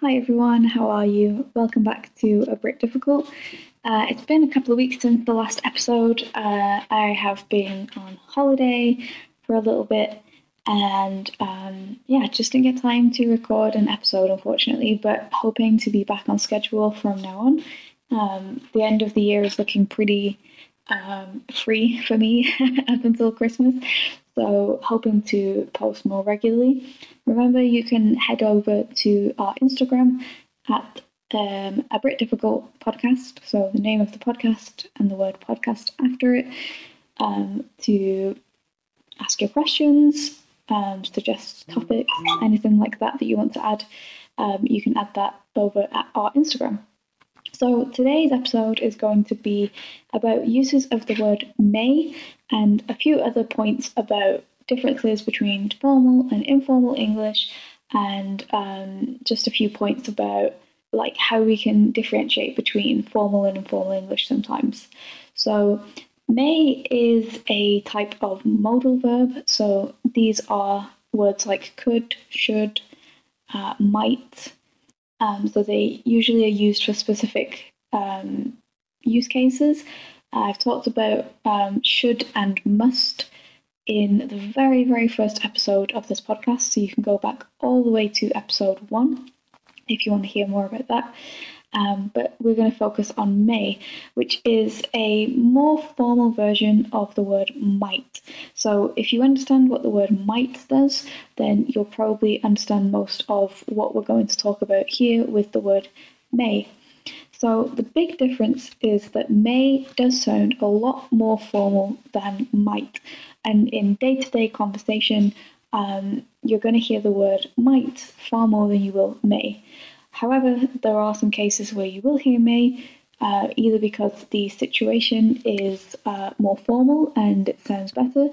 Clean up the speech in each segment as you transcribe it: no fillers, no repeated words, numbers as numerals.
Hi everyone, how are you? Welcome back to A Brit Difficult. It's been a couple of weeks since the last episode. I have been on holiday for a little bit and just didn't get time to record an episode, unfortunately, but hoping to be back on schedule from now on. The end of the year is looking pretty free for me up until Christmas, so hoping to post more regularly. Remember, you can head over to our Instagram at A Brit Difficult Podcast, so the name of the podcast and the word podcast after it, to ask your questions, suggest topics, anything like that you want to add. You can add that over at our Instagram. So today's episode is going to be about uses of the word may and a few other points about differences between formal and informal English, and just a few points about like how we can differentiate between formal and informal English sometimes. So may is a type of modal verb. So these are words like could, should, might. So they usually are used for specific use cases. I've talked about should and must in the very, very first episode of this podcast, so you can go back all the way to episode 1 if you want to hear more about that. But we're going to focus on may, which is a more formal version of the word might. So if you understand what the word might does, then you'll probably understand most of what we're going to talk about here with the word may. So the big difference is that may does sound a lot more formal than might. And in day-to-day conversation, you're going to hear the word might far more than you will may. However, there are some cases where you will hear may, either because the situation is more formal and it sounds better,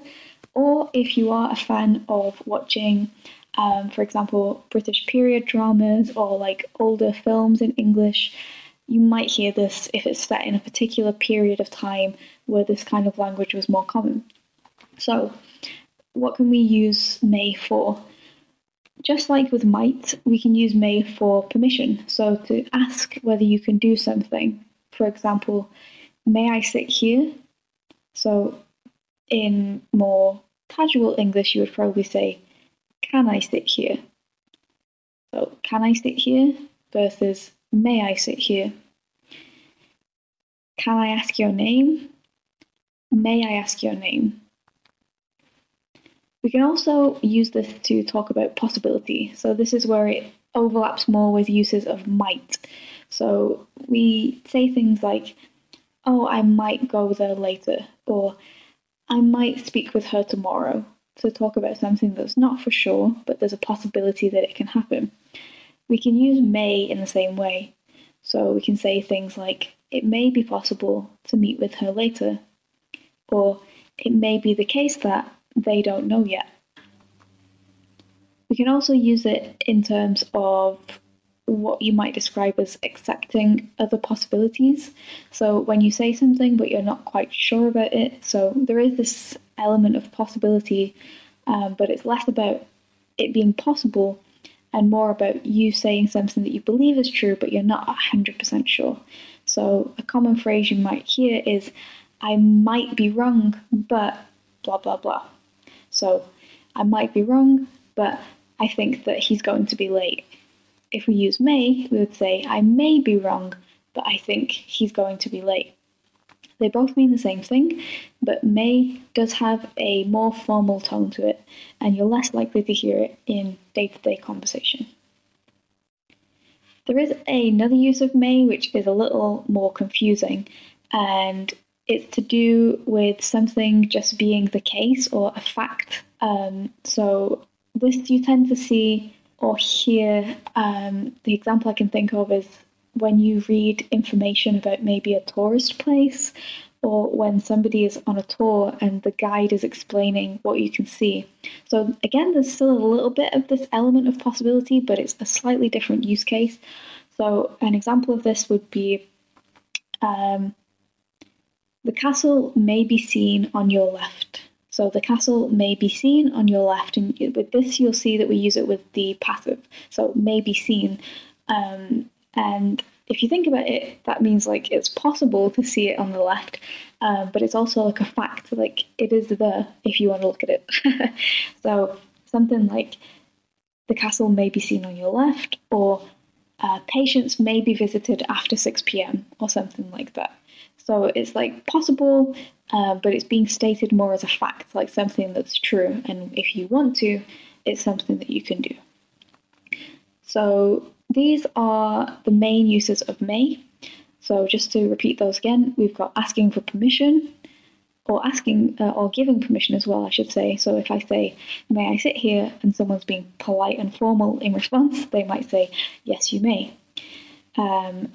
or if you are a fan of watching, for example, British period dramas or like older films in English, you might hear this if it's set in a particular period of time where this kind of language was more common. So, what can we use may for? Just like with might, we can use may for permission, so to ask whether you can do something. For example, may I sit here? So in more casual English, you would probably say, can I sit here? So can I sit here versus may I sit here? Can I ask your name? May I ask your name? We can also use this to talk about possibility. So this is where it overlaps more with uses of might. So we say things like, oh, I might go there later, or I might speak with her tomorrow, to talk about something that's not for sure, but there's a possibility that it can happen. We can use may in the same way. So we can say things like, it may be possible to meet with her later, or it may be the case that they don't know yet. We can also use it in terms of what you might describe as accepting other possibilities. So when you say something but you're not quite sure about it, so there is this element of possibility, but it's less about it being possible and more about you saying something that you believe is true but you're not 100% sure. So a common phrase you might hear is, I might be wrong, but blah, blah, blah. So, I might be wrong, but I think that he's going to be late. If we use may, we would say, I may be wrong, but I think he's going to be late. They both mean the same thing, but may does have a more formal tone to it, and you're less likely to hear it in day-to-day conversation. There is another use of may, which is a little more confusing, and it's to do with something just being the case or a fact. So this you tend to see or hear. The example I can think of is when you read information about maybe a tourist place, or when somebody is on a tour and the guide is explaining what you can see. So again, there's still a little bit of this element of possibility, but it's a slightly different use case. So an example of this would be, the castle may be seen on your left. So the castle may be seen on your left. And with this, you'll see that we use it with the passive. So may be seen And if you think about it, that means like it's possible to see it on the left, but it's also like a fact, like it is there if you want to look at it. So something like the castle may be seen on your left, or patients may be visited after 6 p.m. or something like that. So it's like possible, but it's being stated more as a fact, like something that's true. And if you want to, it's something that you can do. So these are the main uses of may. So just to repeat those again, we've got asking for permission, or asking or giving permission as well, I should say. So if I say, may I sit here, and someone's being polite and formal in response, they might say, yes, you may.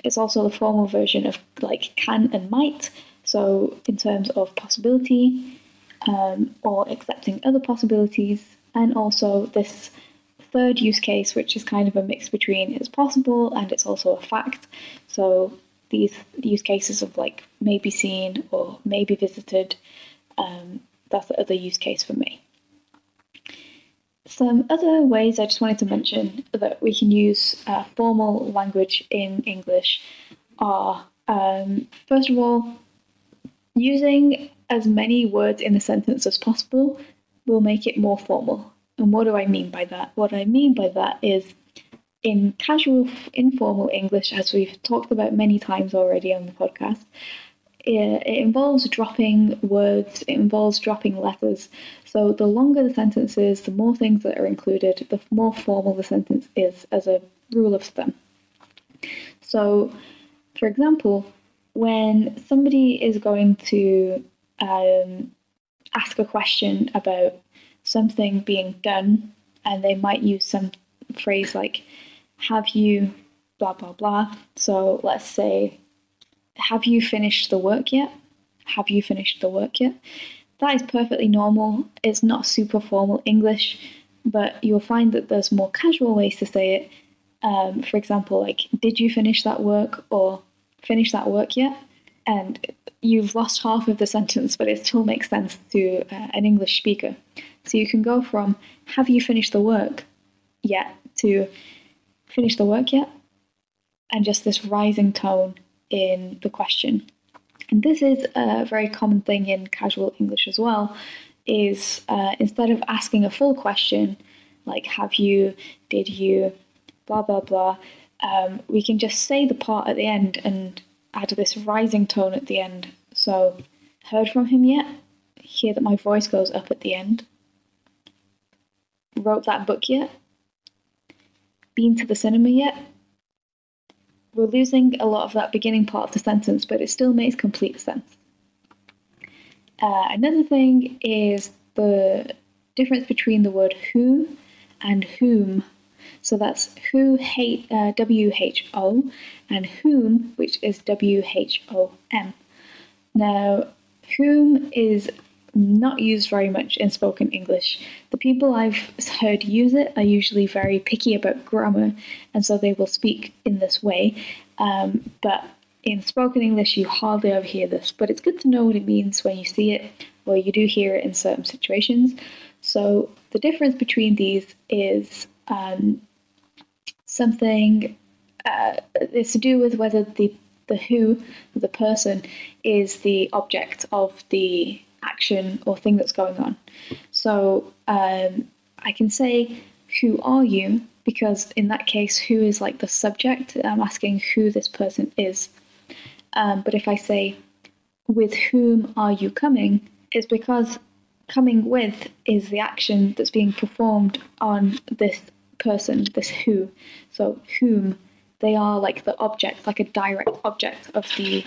It's also the formal version of like can and might. So in terms of possibility, or accepting other possibilities, and also this third use case, which is kind of a mix between it's possible and it's also a fact. So these use cases of like may be seen or may be visited, that's the other use case for may. Some other ways I just wanted to mention that we can use formal language in English are, first of all, using as many words in a sentence as possible will make it more formal. And what do I mean by that? What I mean by that is, in casual, informal English, as we've talked about many times already on the podcast, it involves dropping words, it involves dropping letters. So the longer the sentence is, the more things that are included, the more formal the sentence is, as a rule of thumb. So, for example, when somebody is going to ask a question about something being done, and they might use some phrase like, have you blah blah blah. So let's say, have you finished the work yet? Have you finished the work yet? That is perfectly normal. It's not super formal English, but you'll find that there's more casual ways to say it. For example, like, did you finish that work, or finish that work yet? And you've lost half of the sentence, but it still makes sense to an English speaker. So you can go from, have you finished the work yet, to finish the work yet, and just this rising tone in the question. And this is a very common thing in casual English as well, is instead of asking a full question like, have you, did you, blah blah blah, we can just say the part at the end and add this rising tone at the end. So, heard from him yet? Hear that my voice goes up at the end. Wrote that book yet? Been to the cinema yet? We're losing a lot of that beginning part of the sentence, but it still makes complete sense. Another thing is the difference between the word who and whom. So that's who, W-H-O, and whom, which is W-H-O-M. Now, whom is not used very much in spoken English. The people I've heard use it are usually very picky about grammar, and so they will speak in this way. But in spoken English, you hardly ever hear this. But it's good to know what it means when you see it, or you do hear it in certain situations. So the difference between these is something it's to do with whether the who, the person, is the object of the action or thing that's going on. So I can say, who are you? Because in that case, who is like the subject. I'm asking who this person is. But if I say, with whom are you coming? It's because coming with is the action that's being performed on this person, this who. So whom, they are like the object, like a direct object of the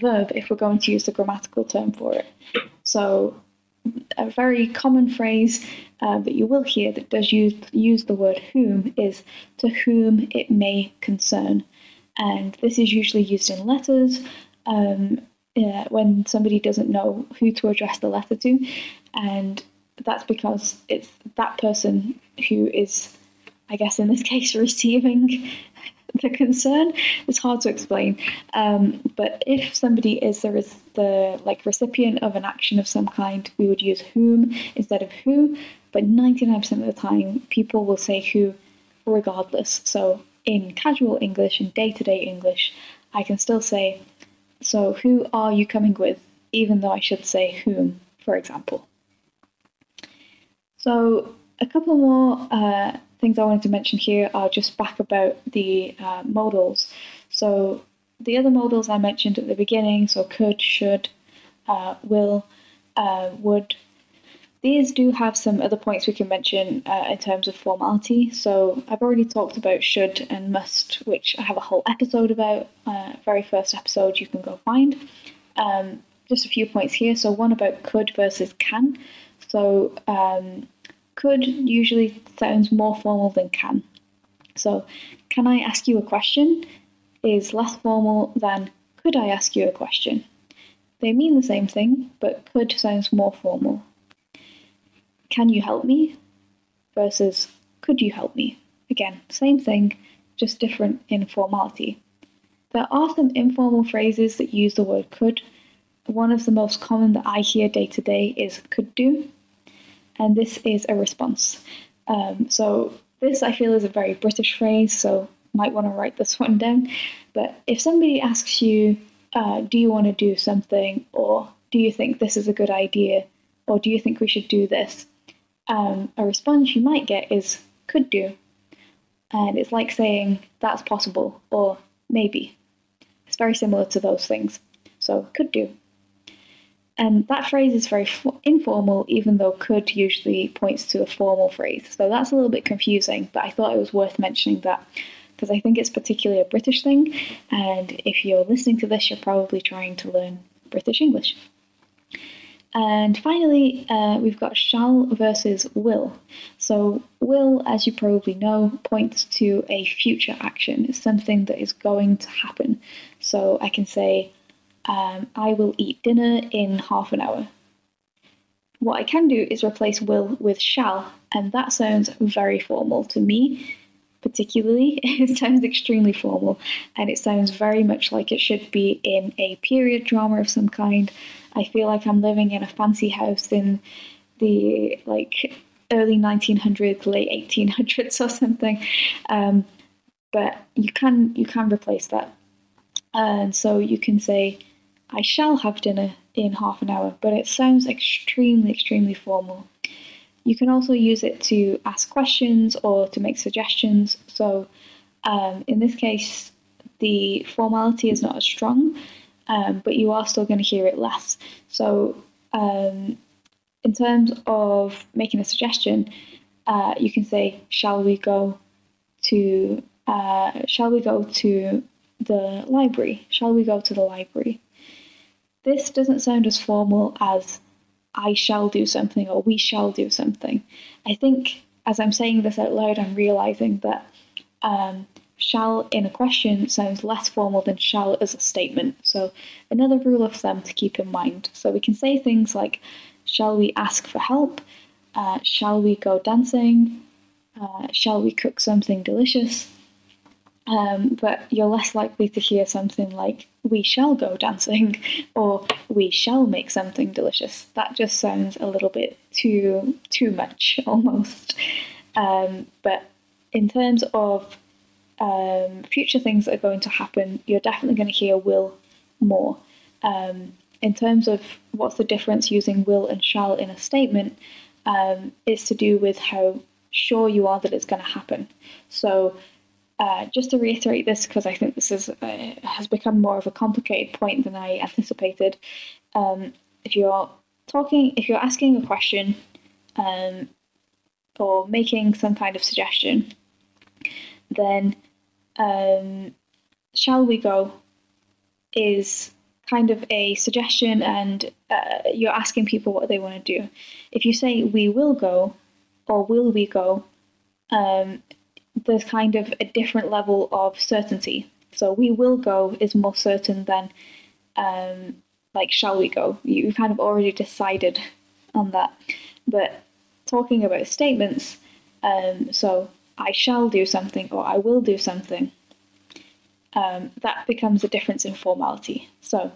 verb, if we're going to use the grammatical term for it. So a very common phrase that you will hear that does use the word whom is to whom it may concern. And this is usually used in letters when somebody doesn't know who to address the letter to. And that's because it's that person who is, I guess in this case, receiving the concern. It's hard to explain, but if somebody is the like recipient of an action of some kind, we would use whom instead of who. But 99% of the time, people will say who regardless. So in casual English, in day-to-day English, I can still say, so who are you coming with? Even though I should say whom, for example. So a couple more things I wanted to mention here are just back about the modals. So the other modals I mentioned at the beginning, so could, should, will, would, these do have some other points we can mention in terms of formality. So I've already talked about should and must, which I have a whole episode about, very first episode you can go find. Just a few points here. So one about could versus can. So could usually sounds more formal than can. So can I ask you a question is less formal than could I ask you a question. They mean the same thing, but could sounds more formal. Can you help me versus could you help me? Again, same thing, just different in formality. There are some informal phrases that use the word could. One of the most common that I hear day to day is could do, and this is a response. So this I feel is a very British phrase, so might want to write this one down. But if somebody asks you, do you want to do something, or do you think this is a good idea, or do you think we should do this? A response you might get is could do. And it's like saying that's possible or maybe. It's very similar to those things. So could do. And that phrase is very informal, even though could usually points to a formal phrase. So that's a little bit confusing, but I thought it was worth mentioning that because I think it's particularly a British thing. And if you're listening to this, you're probably trying to learn British English. And finally, we've got shall versus will. So will, as you probably know, points to a future action. It's something that is going to happen. So I can say, I will eat dinner in half an hour. What I can do is replace will with shall, and that sounds very formal to me, particularly. It sounds extremely formal, and it sounds very much like it should be in a period drama of some kind. I feel like I'm living in a fancy house in the early 1900s, late 1800s or something. But you can replace that. And so you can say, I shall have dinner in half an hour, but it sounds extremely, extremely formal. You can also use it to ask questions or to make suggestions. So in this case, the formality is not as strong, but you are still going to hear it less. So in terms of making a suggestion, you can say, shall we go to the library? This doesn't sound as formal as I shall do something or we shall do something. I think as I'm saying this out loud, I'm realizing that shall in a question sounds less formal than shall as a statement. So another rule of thumb to keep in mind. So we can say things like, shall we ask for help? Shall we go dancing? Shall we cook something delicious? But you're less likely to hear something like, we shall go dancing, or we shall make something delicious. That just sounds a little bit too much, almost. But in terms of future things that are going to happen, you're definitely going to hear will more. In terms of what's the difference using will and shall in a statement, it's to do with how sure you are that it's going to happen. So just to reiterate this, because I think this is has become more of a complicated point than I anticipated. If you're asking a question or making some kind of suggestion, then shall we go is kind of a suggestion, and you're asking people what they want to do. If you say we will go or will we go, there's kind of a different level of certainty. So we will go is more certain than shall we go. You've kind of already decided on that. But talking about statements, so I shall do something or I will do something, that becomes a difference in formality. So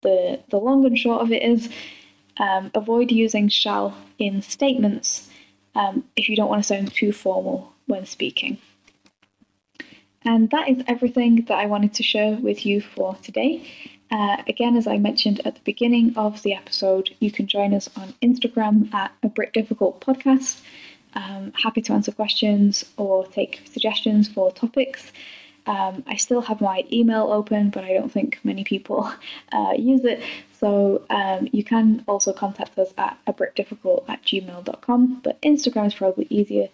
the long and short of it is avoid using shall in statements if you don't want to sound too formal when speaking. And that is everything that I wanted to share with you for today. Again, as I mentioned at the beginning of the episode, you can join us on Instagram at A Brit Difficult Podcast. Happy to answer questions or take suggestions for topics. I still have my email open, but I don't think many people use it. So you can also contact us at abritdifficult@gmail.com, but Instagram is probably easier.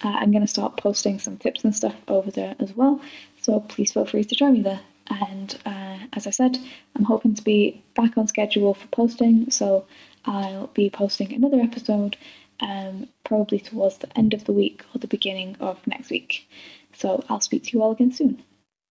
I'm going to start posting some tips and stuff over there as well, so please feel free to join me there. And as I said, I'm hoping to be back on schedule for posting, so I'll be posting another episode probably towards the end of the week or the beginning of next week. So I'll speak to you all again soon.